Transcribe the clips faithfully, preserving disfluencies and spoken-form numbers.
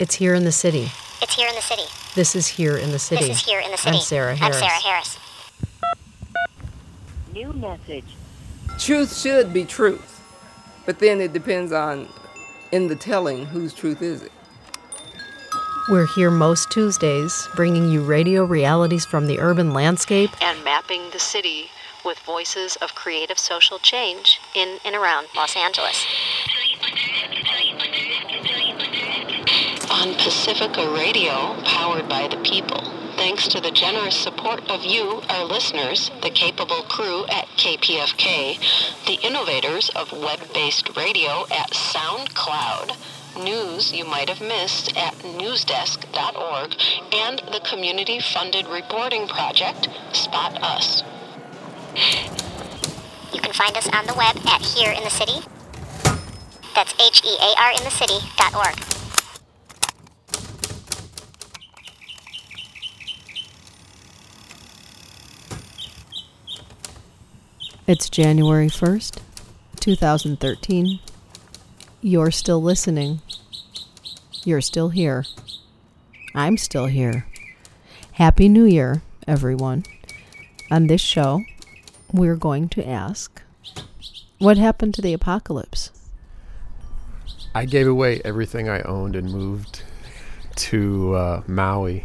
It's here in the city. It's here in the city. This is here in the city. This is here in the city. I'm Sarah Harris. I'm Sarah Harris. New message. Truth should be truth, but then it depends on, in the telling, whose truth is it? We're here most Tuesdays, bringing you radio realities from the urban landscape and mapping the city with voices of creative social change in and around Los Angeles. On Pacifica Radio, powered by the people, thanks to the generous support of you, our listeners, the capable crew at K P F K, the innovators of web-based radio at SoundCloud, news you might have missed at newsdesk dot org, and the community-funded reporting project, Spot Us. You can find us on the web at Here in the City. That's H E A R in the city dot org. It's January first, twenty thirteen. You're still listening. You're still here. I'm still here. Happy New Year, everyone. On this show, we're going to ask, what happened to the apocalypse? I gave away everything I owned and moved to uh, Maui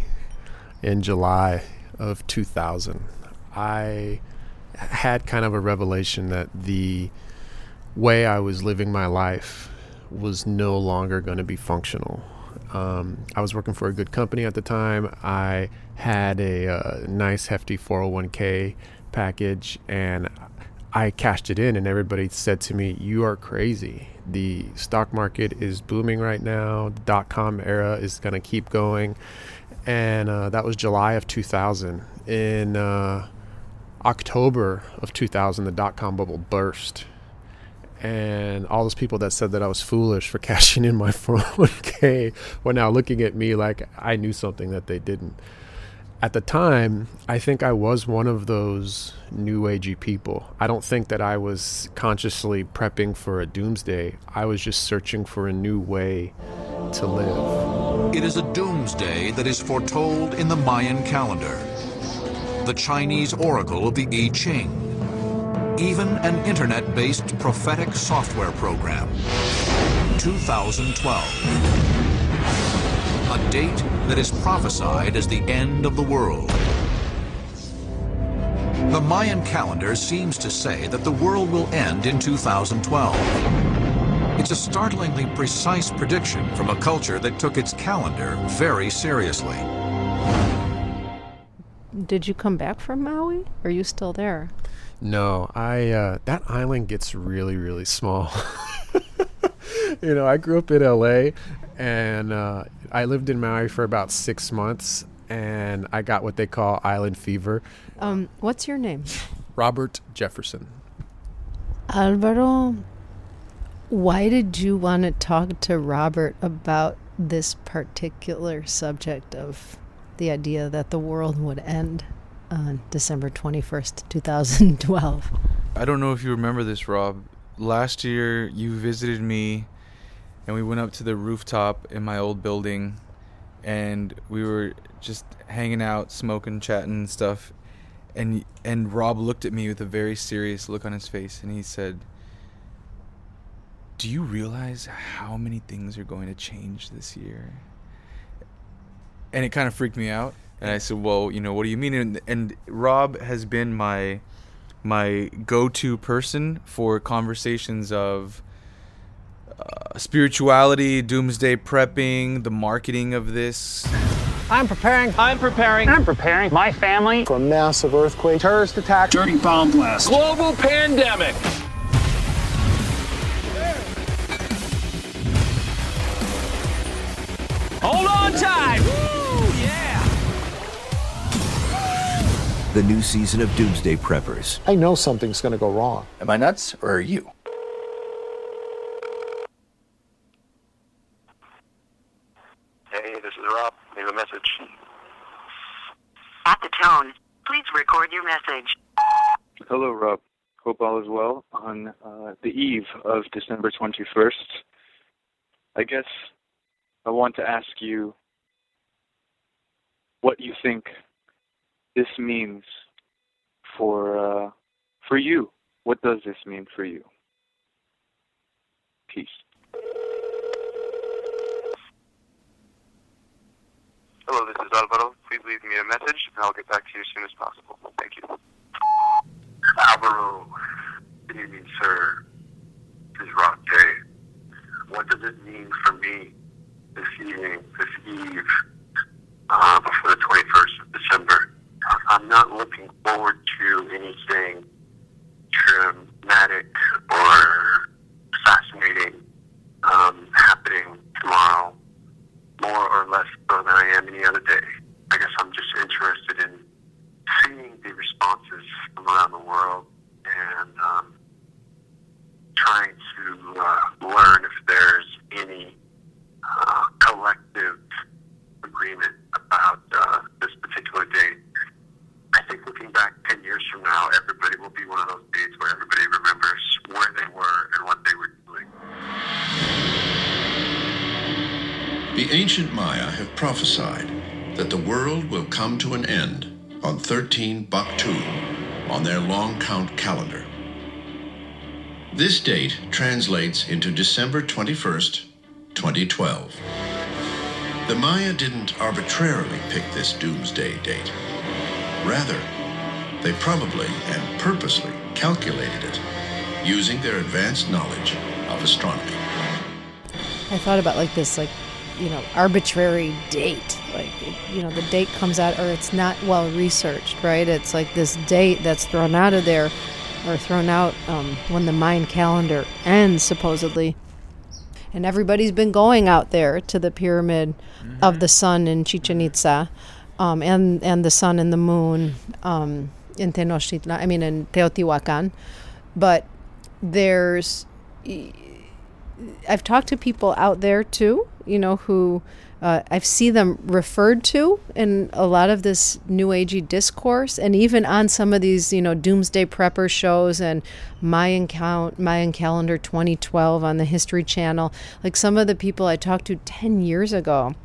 in July of two thousand. I had kind of a revelation that the way I was living my life was no longer going to be functional. Um, I was working for a good company at the time. I had a uh, nice hefty four oh one k package, and I cashed it in, and everybody said to me, you are crazy. The stock market is booming right now. The dot-com era is going to keep going. And uh, that was July of two thousand. In uh, October of two thousand, the dot-com bubble burst. And all those people that said that I was foolish for cashing in my four oh one k were now looking at me like I knew something that they didn't. At the time, I think I was one of those new agey people. I don't think that I was consciously prepping for a doomsday. I was just searching for a new way to live. It is a doomsday that is foretold in the Mayan calendar, the Chinese oracle of the I Ching, even an internet-based prophetic software program. twenty twelve. A date that is prophesied as the end of the world. The Mayan calendar seems to say that the world will end in two thousand twelve. It's a startlingly precise prediction from a culture that took its calendar very seriously. Did you come back from Maui? Or are you still there? No, I uh, that island gets really, really small. You know, I grew up in L A, and uh, I lived in Maui for about six months, and I got what they call island fever. Um, what's your name? Robert Jefferson. Alvaro, why did you want to talk to Robert about this particular subject of the idea that the world would end on December twenty-first, twenty twelve? I don't know if you remember this, Rob. Last year, you visited me, and we went up to the rooftop in my old building, and we were just hanging out, smoking, chatting and stuff. And and Rob looked at me with a very serious look on his face, and he said, do you realize how many things are going to change this year? And it kind of freaked me out. And I said, well, you know, what do you mean? And, and Rob has been my my go-to person for conversations of Uh, spirituality, doomsday prepping, the marketing of this. I'm preparing. I'm preparing. I'm preparing my family for a massive earthquake, terrorist attack, dirty bomb blast, global pandemic. Yeah. Hold on tight. Woo, yeah. The new season of Doomsday Preppers. I know something's going to go wrong. Am I nuts or are you? Record your message. Hello, Rob. Hope all is well on uh, the eve of December twenty-first. I guess I want to ask you what you think this means for uh, for you. What does this mean for you? Peace. Hello, this is Alvaro. Please leave me a message, and I'll get back to you as soon as possible. Thank you. Alvaro, good evening, sir. This is Rob J. What does it mean for me this evening, this eve, uh, before the twenty-first of December? I'm not looking forward to anything dramatic or fascinating um, happening tomorrow, more or less so than I am any other day. I guess I'm just interested in seeing the responses from around the world and um, trying to uh, learn if there's any uh, collective agreement about uh, this particular date. I think looking back ten years from now, everybody will be one of those dates where everybody remembers where they were and what they were doing. The ancient Maya have prophesied that the world will come to an end on thirteen Baktun on their long count calendar. This date translates into December twenty-first, twenty twelve. The Maya didn't arbitrarily pick this doomsday date. Rather, they probably and purposely calculated it using their advanced knowledge of astronomy. I thought about like this, like, you know, arbitrary date. Like, it, you know, the date comes out, or it's not well researched, right? It's like this date that's thrown out of there, or thrown out um, when the Mayan calendar ends, supposedly. And everybody's been going out there to the pyramid mm-hmm. of the sun in Chichen Itza, um, and, and the sun and the moon um, in Tenochtitlan, I mean, in Teotihuacan. But there's... I've talked to people out there, too, you know, who uh, I see them referred to in a lot of this New Agey discourse, and even on some of these, you know, doomsday prepper shows and Mayan count, Mayan calendar twenty twelve on the History Channel. Like some of the people I talked to ten years ago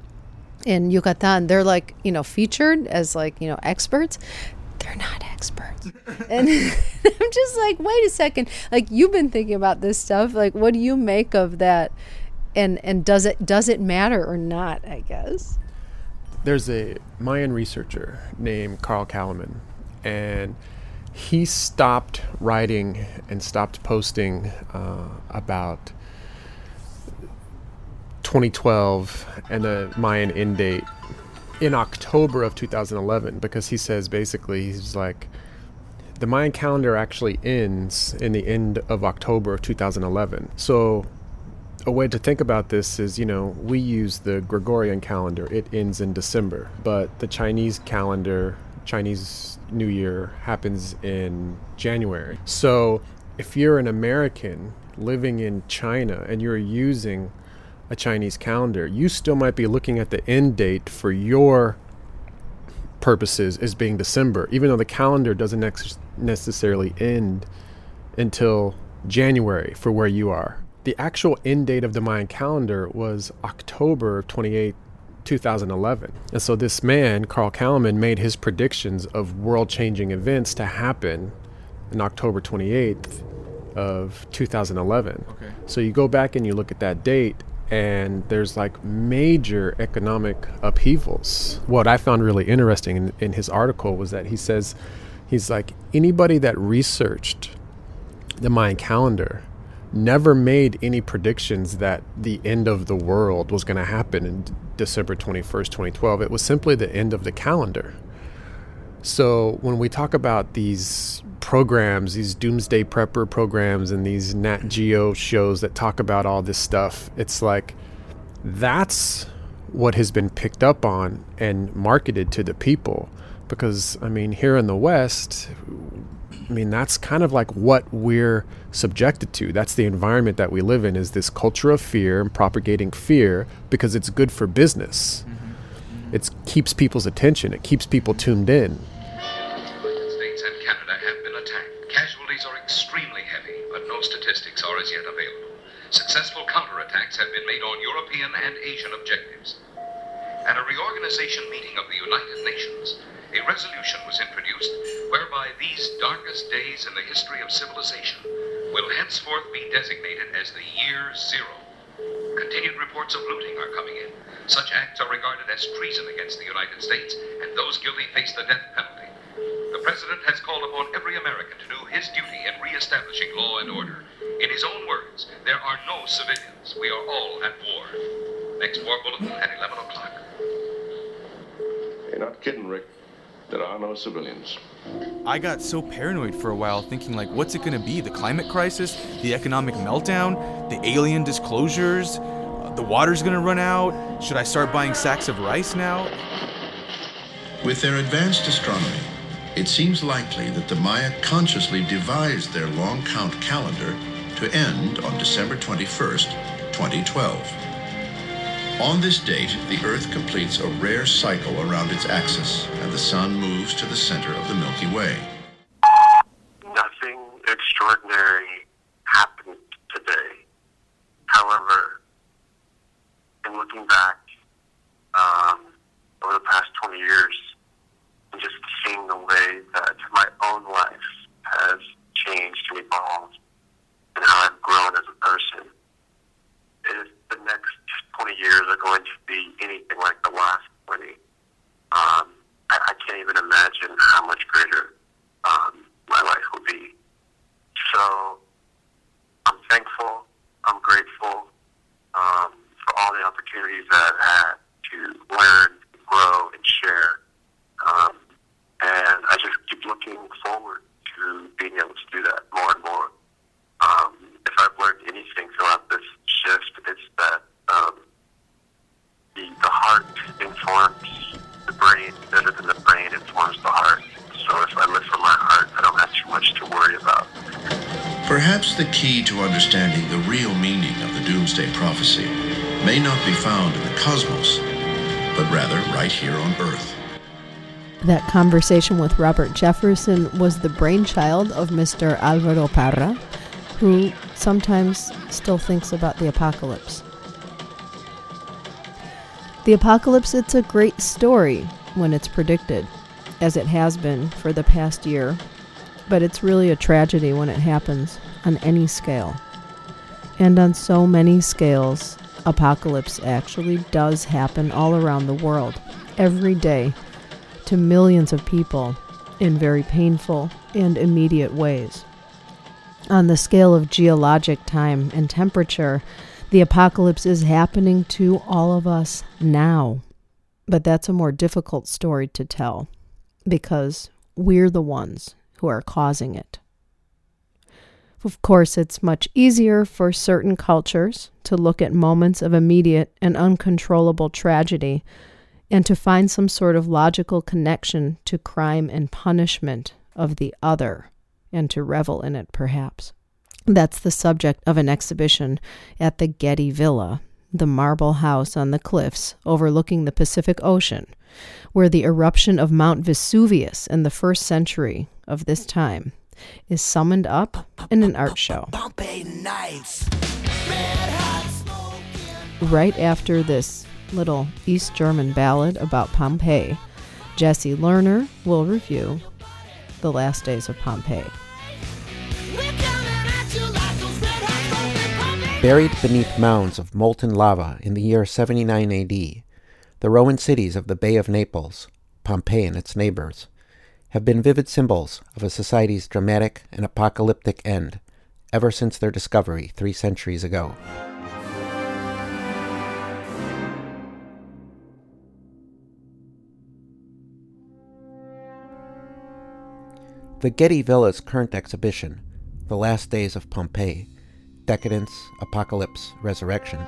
in Yucatan, they're like, you know, featured as like, you know, experts. They're not experts. And I'm just like, wait a second. Like, you've been thinking about this stuff. Like, what do you make of that? And and does it does it matter or not, I guess? There's a Mayan researcher named Carl Kaliman, and he stopped writing and stopped posting uh, about twenty twelve and the Mayan end date in October of two thousand eleven, because he says basically, he's like, the Mayan calendar actually ends in the end of October of two thousand eleven. So a way to think about this is, you know, we use the Gregorian calendar. It ends in December, but the Chinese calendar, Chinese New Year, happens in January. So if you're an American living in China and you're using a Chinese calendar, you still might be looking at the end date for your purposes as being December, even though the calendar doesn't ex- necessarily end until January for where you are. The actual end date of the Mayan calendar was October twenty-eighth, twenty eleven. And so this man, Carl Kaliman, made his predictions of world-changing events to happen on October twenty-eighth of two thousand eleven. Okay. So you go back and you look at that date, and there's like major economic upheavals. What I found really interesting in, in his article was that he says, he's like, anybody that researched the Mayan calendar never made any predictions that the end of the world was going to happen in December twenty-first, twenty twelve. It was simply the end of the calendar. So when we talk about these programs, these doomsday prepper programs and these Nat Geo shows that talk about all this stuff, it's like, that's what has been picked up on and marketed to the people. Because, I mean, here in the West, I mean, that's kind of like what we're subjected to. That's the environment that we live in, is this culture of fear and propagating fear because it's good for business. Mm-hmm. It keeps people's attention. It keeps people tuned in. Extremely heavy, but no statistics are as yet available. successful counterattacks have been made on European and Asian objectives. At a reorganization meeting of the United Nations, a resolution was introduced whereby these darkest days in the history of civilization will henceforth be designated as the year zero. Continued reports of looting are coming in. Such acts are regarded as treason against the United States, and those guilty face the death penalty. The President has called upon every American to do his duty in reestablishing law and order. In his own words, there are no civilians. We are all at war. Next war bulletin at eleven o'clock. You're not kidding, Rick. There are no civilians. I got so paranoid for a while, thinking, like, what's it going to be? The climate crisis? The economic meltdown? The alien disclosures? Uh, the water's going to run out? Should I start buying sacks of rice now? With their advanced astronomy, it seems likely that the Maya consciously devised their long count calendar to end on December twenty-first, twenty twelve. On this date, the Earth completes a rare cycle around its axis, and the Sun moves to the center of the Milky Way. Nothing extraordinary happened today. However, in looking back um, over the past twenty years, and just seeing the way that my own life has changed and evolved, and how I've grown as a person, is the next twenty years are going to be anything like the last twenty. Um, I, I can't even imagine how much greater um, my life will be. So I'm thankful, I'm grateful um, for all the opportunities that I've had to learn, grow, and share. Um, and I just keep looking forward to being able to do that more and more. Um, if I've learned anything throughout this shift, it's that Um, the, the heart informs the brain better than the brain informs the heart. So if I live for my heart, I don't have too much to worry about. Perhaps the key to understanding the real meaning of the Doomsday Prophecy may not be found in the cosmos, but rather right here on Earth. That conversation with Robert Jefferson was the brainchild of Mister Alvaro Parra, who sometimes still thinks about the apocalypse. The apocalypse, it's a great story when it's predicted, as it has been for the past year, but it's really a tragedy when it happens on any scale. And on so many scales, apocalypse actually does happen all around the world, every day, to millions of people in very painful and immediate ways. On the scale of geologic time and temperature, the apocalypse is happening to all of us now. But that's a more difficult story to tell because we're the ones who are causing it. Of course, it's much easier for certain cultures to look at moments of immediate and uncontrollable tragedy and to find some sort of logical connection to crime and punishment of the other and to revel in it, perhaps. That's the subject of an exhibition at the Getty Villa, the marble house on the cliffs overlooking the Pacific Ocean, where the eruption of Mount Vesuvius in the first century of this time is summoned up in an art show. Pompeii nights. Right after this little East German ballad about Pompeii, Jesse Lerner will review The Last Days of Pompeii. Buried beneath mounds of molten lava in the year seventy-nine A D, the Roman cities of the Bay of Naples, Pompeii and its neighbors, have been vivid symbols of a society's dramatic and apocalyptic end ever since their discovery three centuries ago. The Getty Villa's current exhibition, The Last Days of Pompeii, Decadence, Apocalypse, Resurrection,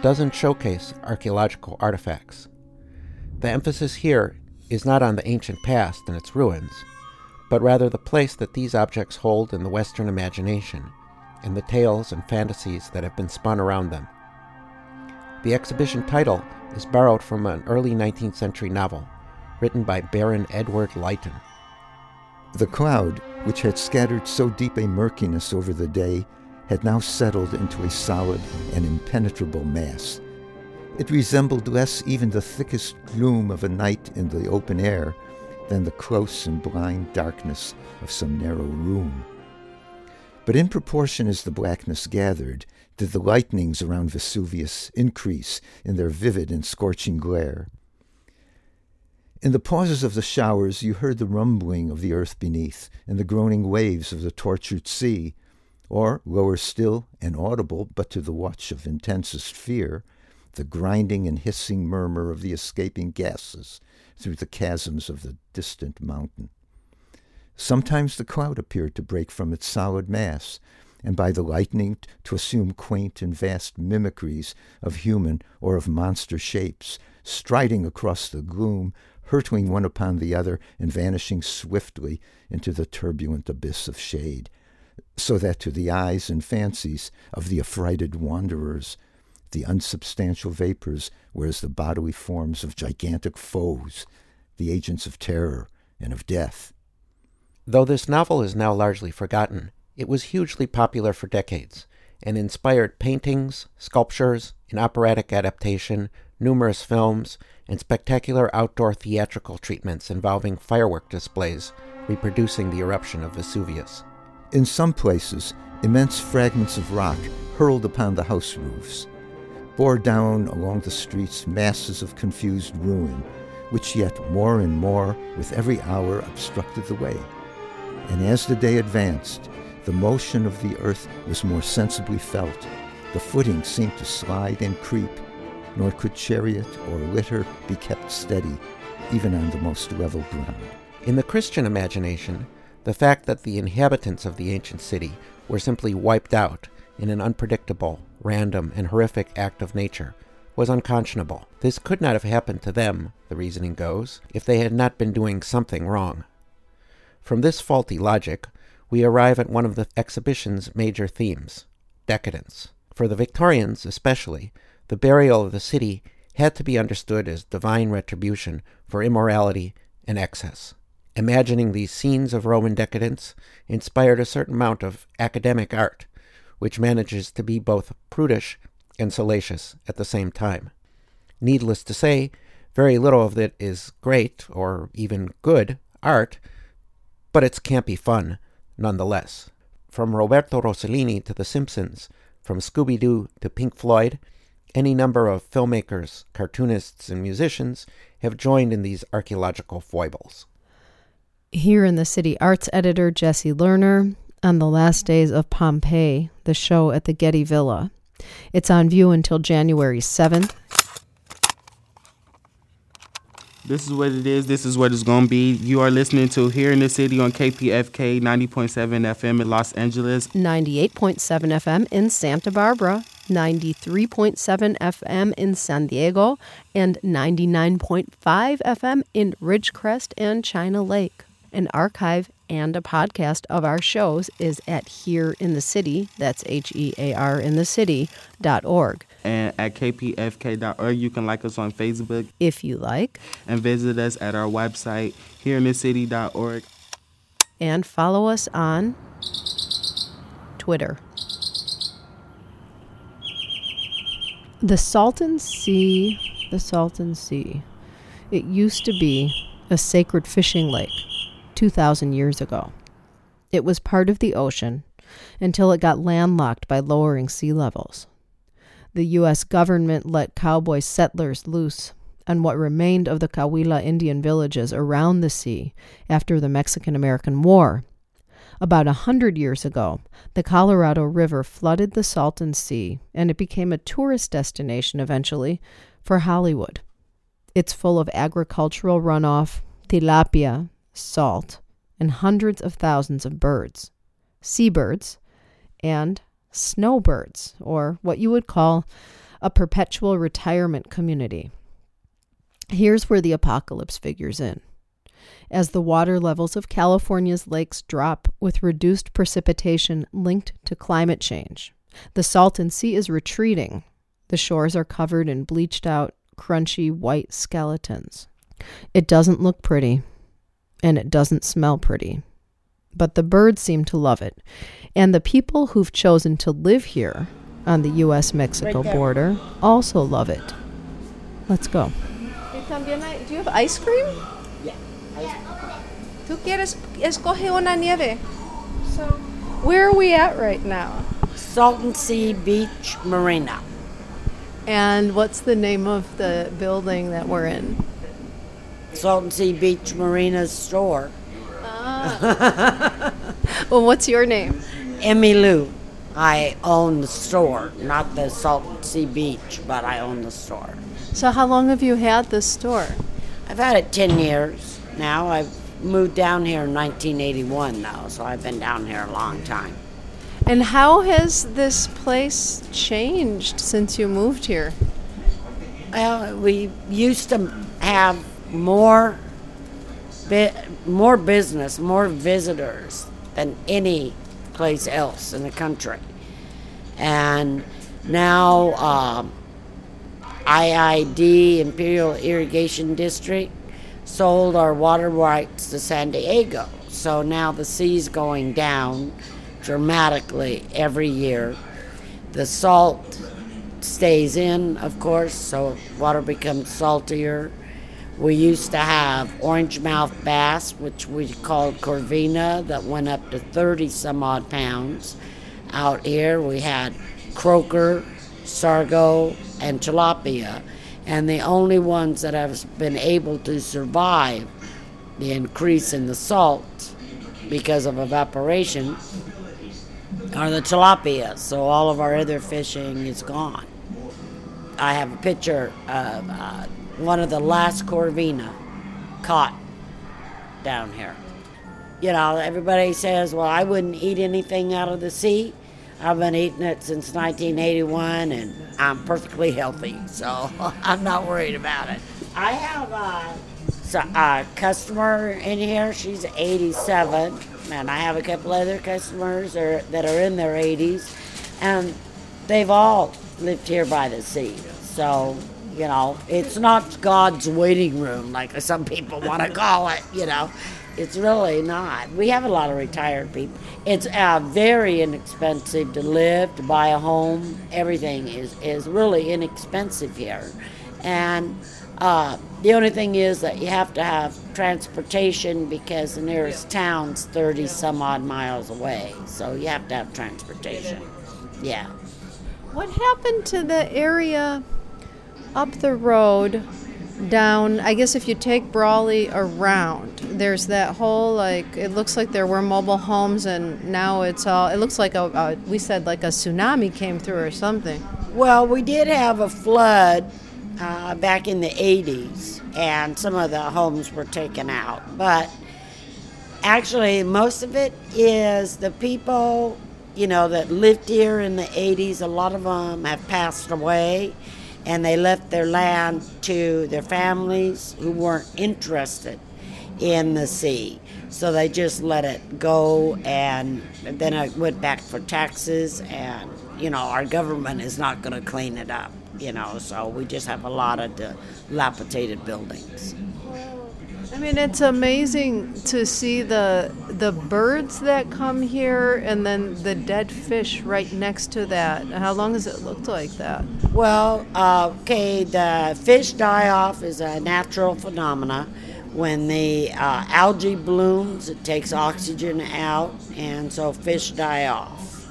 doesn't showcase archaeological artifacts. The emphasis here is not on the ancient past and its ruins, but rather the place that these objects hold in the Western imagination and the tales and fantasies that have been spun around them. The exhibition title is borrowed from an early nineteenth century novel written by Baron Edward Lytton. The cloud, which had scattered so deep a murkiness over the day, had now settled into a solid and impenetrable mass. It resembled less even the thickest gloom of a night in the open air than the close and blind darkness of some narrow room. But in proportion as the blackness gathered, did the lightnings around Vesuvius increase in their vivid and scorching glare. In the pauses of the showers, you heard the rumbling of the earth beneath and the groaning waves of the tortured sea, or, lower still and audible but to the watch of intensest fear, the grinding and hissing murmur of the escaping gases through the chasms of the distant mountain. Sometimes the cloud appeared to break from its solid mass, and by the lightning to assume quaint and vast mimicries of human or of monster shapes, striding across the gloom, hurtling one upon the other and vanishing swiftly into the turbulent abyss of shade, so that to the eyes and fancies of the affrighted wanderers, the unsubstantial vapors were as the bodily forms of gigantic foes, the agents of terror and of death. Though this novel is now largely forgotten, it was hugely popular for decades and inspired paintings, sculptures, an operatic adaptation, numerous films, and spectacular outdoor theatrical treatments involving firework displays reproducing the eruption of Vesuvius. In some places, immense fragments of rock hurled upon the house roofs bore down along the streets masses of confused ruin, which yet more and more, with every hour, obstructed the way. And as the day advanced, the motion of the earth was more sensibly felt. The footing seemed to slide and creep, nor could chariot or litter be kept steady, even on the most level ground. In the Christian imagination, the fact that the inhabitants of the ancient city were simply wiped out in an unpredictable, random, and horrific act of nature was unconscionable. This could not have happened to them, the reasoning goes, if they had not been doing something wrong. From this faulty logic, we arrive at one of the exhibition's major themes, decadence. For the Victorians especially, the burial of the city had to be understood as divine retribution for immorality and excess. Imagining these scenes of Roman decadence inspired a certain amount of academic art, which manages to be both prudish and salacious at the same time. Needless to say, very little of it is great or even good art, but it's campy fun nonetheless. From Roberto Rossellini to The Simpsons, from Scooby-Doo to Pink Floyd, any number of filmmakers, cartoonists, and musicians have joined in these archaeological foibles. Here in the City Arts editor Jesse Lerner on The Last Days of Pompeii, the show at the Getty Villa. It's on view until January seventh. This is what it is. This is what it's going to be. You are listening to Here in the City on K P F K ninety point seven F M in Los Angeles, ninety-eight point seven F M in Santa Barbara, ninety-three point seven F M in San Diego, and ninety-nine point five F M in Ridgecrest and China Lake. An archive and a podcast of our shows is at Here in the City, that's H E A R in the city, dot org. And at K P F K dot org, you can like us on Facebook, if you like. And visit us at our website, here in the city dot org. And follow us on Twitter. The Salton Sea, the Salton Sea, it used to be a sacred fishing lake two thousand years ago. It was part of the ocean until it got landlocked by lowering sea levels. The U S government let cowboy settlers loose on what remained of the Cahuila Indian villages around the sea after the Mexican-American War. About a hundred years ago, the Colorado River flooded the Salton Sea, and it became a tourist destination eventually for Hollywood. It's full of agricultural runoff, tilapia, salt, and hundreds of thousands of birds, seabirds, and snowbirds, or what you would call a perpetual retirement community. Here's where the apocalypse figures in. As the water levels of California's lakes drop with reduced precipitation linked to climate change, the Salton Sea is retreating. The shores are covered in bleached-out, crunchy white skeletons. It doesn't look pretty, and it doesn't smell pretty. but the birds seem to love it. And the people who've chosen to live here on the U S Mexico right border also love it. Let's go. Do you have ice cream? Yeah. Ice cream. Tú quieres escoge una nieve. So, where are we at right now? Salton Sea Beach Marina. And what's the name of the building that we're in? Salton Sea Beach Marina's store. Ah. Well, what's your name? Emmy Lou. I own the store, not the Salton Sea Beach, but I own the store. So how long have you had this store? I've had it ten years now. I've moved down here in nineteen eighty-one, though, so I've been down here a long time. And how has this place changed since you moved here? Well, we used to have more, more business, more visitors than any place else in the country. And now um, I I D, Imperial Irrigation District, sold our water rights to San Diego. So now the sea's going down dramatically every year. The salt stays in, of course, so water becomes saltier. We used to have orange mouth bass, which we called corvina, that went up to thirty some odd pounds. Out here we had croaker, sargo, and tilapia. And the only ones that have been able to survive the increase in the salt because of evaporation are the tilapia. So all of our other fishing is gone. I have a picture of uh, one of the last corvina caught down here. You know, everybody says, well, I wouldn't eat anything out of the sea. I've been eating it since nineteen eighty-one, and I'm perfectly healthy, so I'm not worried about it. I have a, a customer in here. She's eighty-seven, and I have a couple other customers are, that are in their eighties, and they've all lived here by the sea, so... You know, it's not God's waiting room like some people want to call it, you know. It's really not. We have a lot of retired people. It's uh, very inexpensive to live, to buy a home. Everything is, is really inexpensive here. And uh, the only thing is that you have to have transportation because the nearest town's thirty some odd miles away. So you have to have transportation. Yeah. What happened to the area up the road, down, I guess if you take Brawley around, there's that whole, like, it looks like there were mobile homes and now it's all, it looks like a, a we said like a tsunami came through or something. Well, we did have a flood uh, back in the eighties and some of the homes were taken out. But actually most of it is the people, you know, that lived here in the eighties, a lot of them have passed away. And they left their land to their families who weren't interested in the sea. So they just let it go, and then it went back for taxes. And, you know, our government is not going to clean it up, you know. So we just have a lot of dilapidated buildings. I mean, it's amazing to see the the birds that come here and then the dead fish right next to that. How long has it looked like that? Well, uh, okay, the fish die-off is a natural phenomena. When the uh, algae blooms, it takes oxygen out, and so fish die off.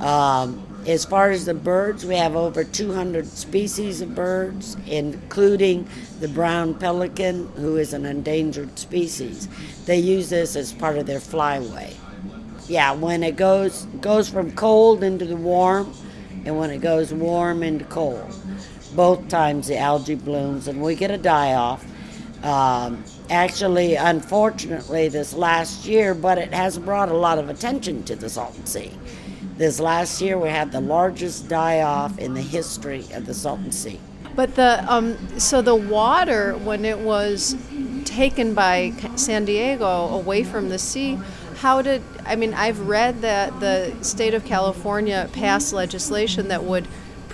Um, as far as the birds, we have over two hundred species of birds, including the brown pelican, who is an endangered species. They use this as part of their flyway. Yeah, when it goes goes from cold into the warm, and when it goes warm into cold, both times the algae blooms, and we get a die-off. Um, actually, unfortunately, this last year, but it has brought a lot of attention to the Salton Sea. This last year, we had the largest die-off in the history of the Salton Sea. But the um, so the water, when it was taken by San Diego away from the sea, how did, I mean, I've read that the state of California passed legislation that would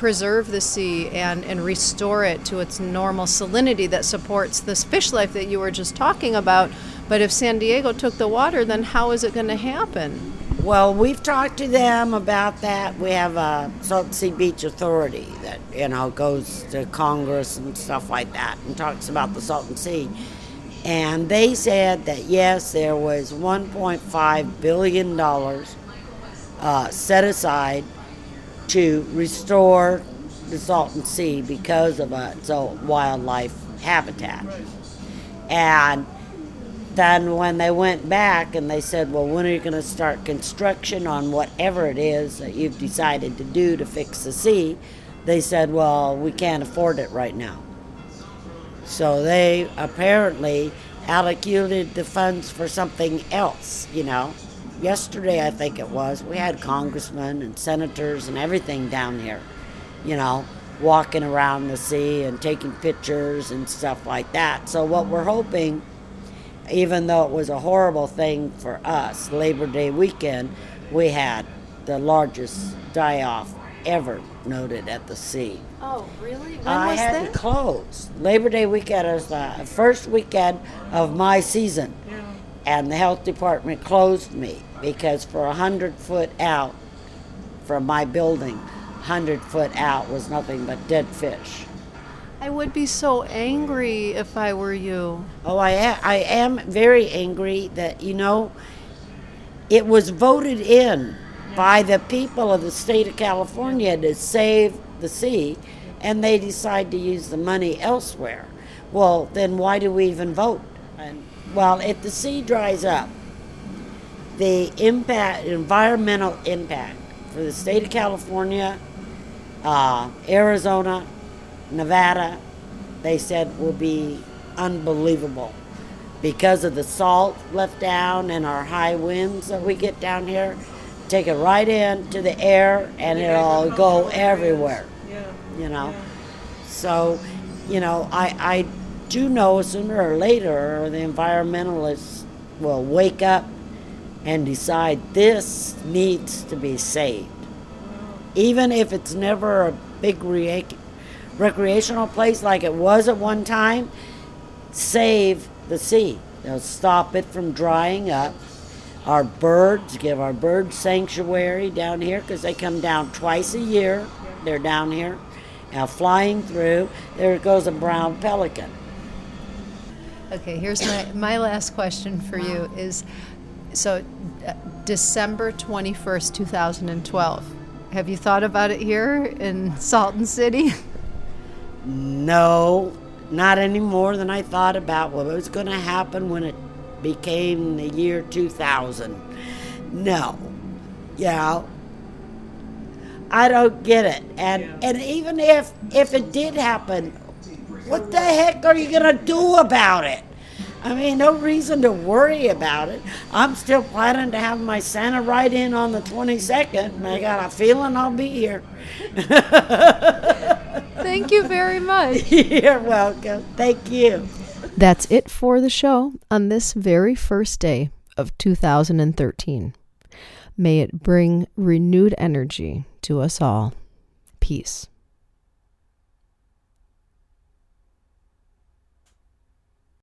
preserve the sea and, and restore it to its normal salinity that supports this fish life that you were just talking about. But if San Diego took the water, then how is it going to happen? Well, we've talked to them about that. We have a Salton Sea Beach Authority that, you know, goes to Congress and stuff like that and talks about the Salton Sea. And they said that, yes, there was one point five billion dollars uh, set aside to restore the Salton Sea because of its wildlife habitat. And then when they went back and they said, well, when are you going to start construction on whatever it is that you've decided to do to fix the sea? They said, well, we can't afford it right now. So they apparently allocated the funds for something else, you know. Yesterday, I think it was, we had congressmen and senators and everything down here, you know, walking around the sea and taking pictures and stuff like that. So what we're hoping, even though it was a horrible thing for us, Labor Day weekend, we had the largest die-off ever noted at the sea. Oh, really? When was that? I hadn't closed. Labor Day weekend is the first weekend of my season. Yeah. And the health department closed me because for one hundred foot out from my building, one hundred foot out was nothing but dead fish. I would be so angry if I were you. Oh, I am, I am very angry that, you know, it was voted in by the people of the state of California to save the sea, and they decide to use the money elsewhere. Well, then why do we even vote? And, well, if the sea dries up, the impact, environmental impact for the state of California, uh, Arizona, Nevada, they said will be unbelievable because of the salt left down and our high winds that we get down here. Take it right into the air, and yeah, it'll go everywhere, yeah. you know. Yeah. So, you know, I, I do know sooner or later the environmentalists will wake up and decide this needs to be saved. Even if it's never a big re- recreational place like it was at one time, save the sea. They'll stop it from drying up. Our birds, give our bird sanctuary down here because they come down twice a year. They're down here now flying through. There goes a brown pelican. Okay, here's my, my last question for you is, so uh, December twenty-first, twenty twelve. Have you thought about it here in Salton City? No, not any more than I thought about what was going to happen when it became the year two thousand. No, you know, I don't get it. And yeah. and even if if it did happen, what the heck are you gonna do about it? I mean, no reason to worry about it. I'm still planning to have my Santa ride in on the twenty-second, and I got a feeling I'll be here. Thank you very much. You're welcome. Thank you. That's it for the show on this very first day of two thousand thirteen. May it bring renewed energy to us all. Peace.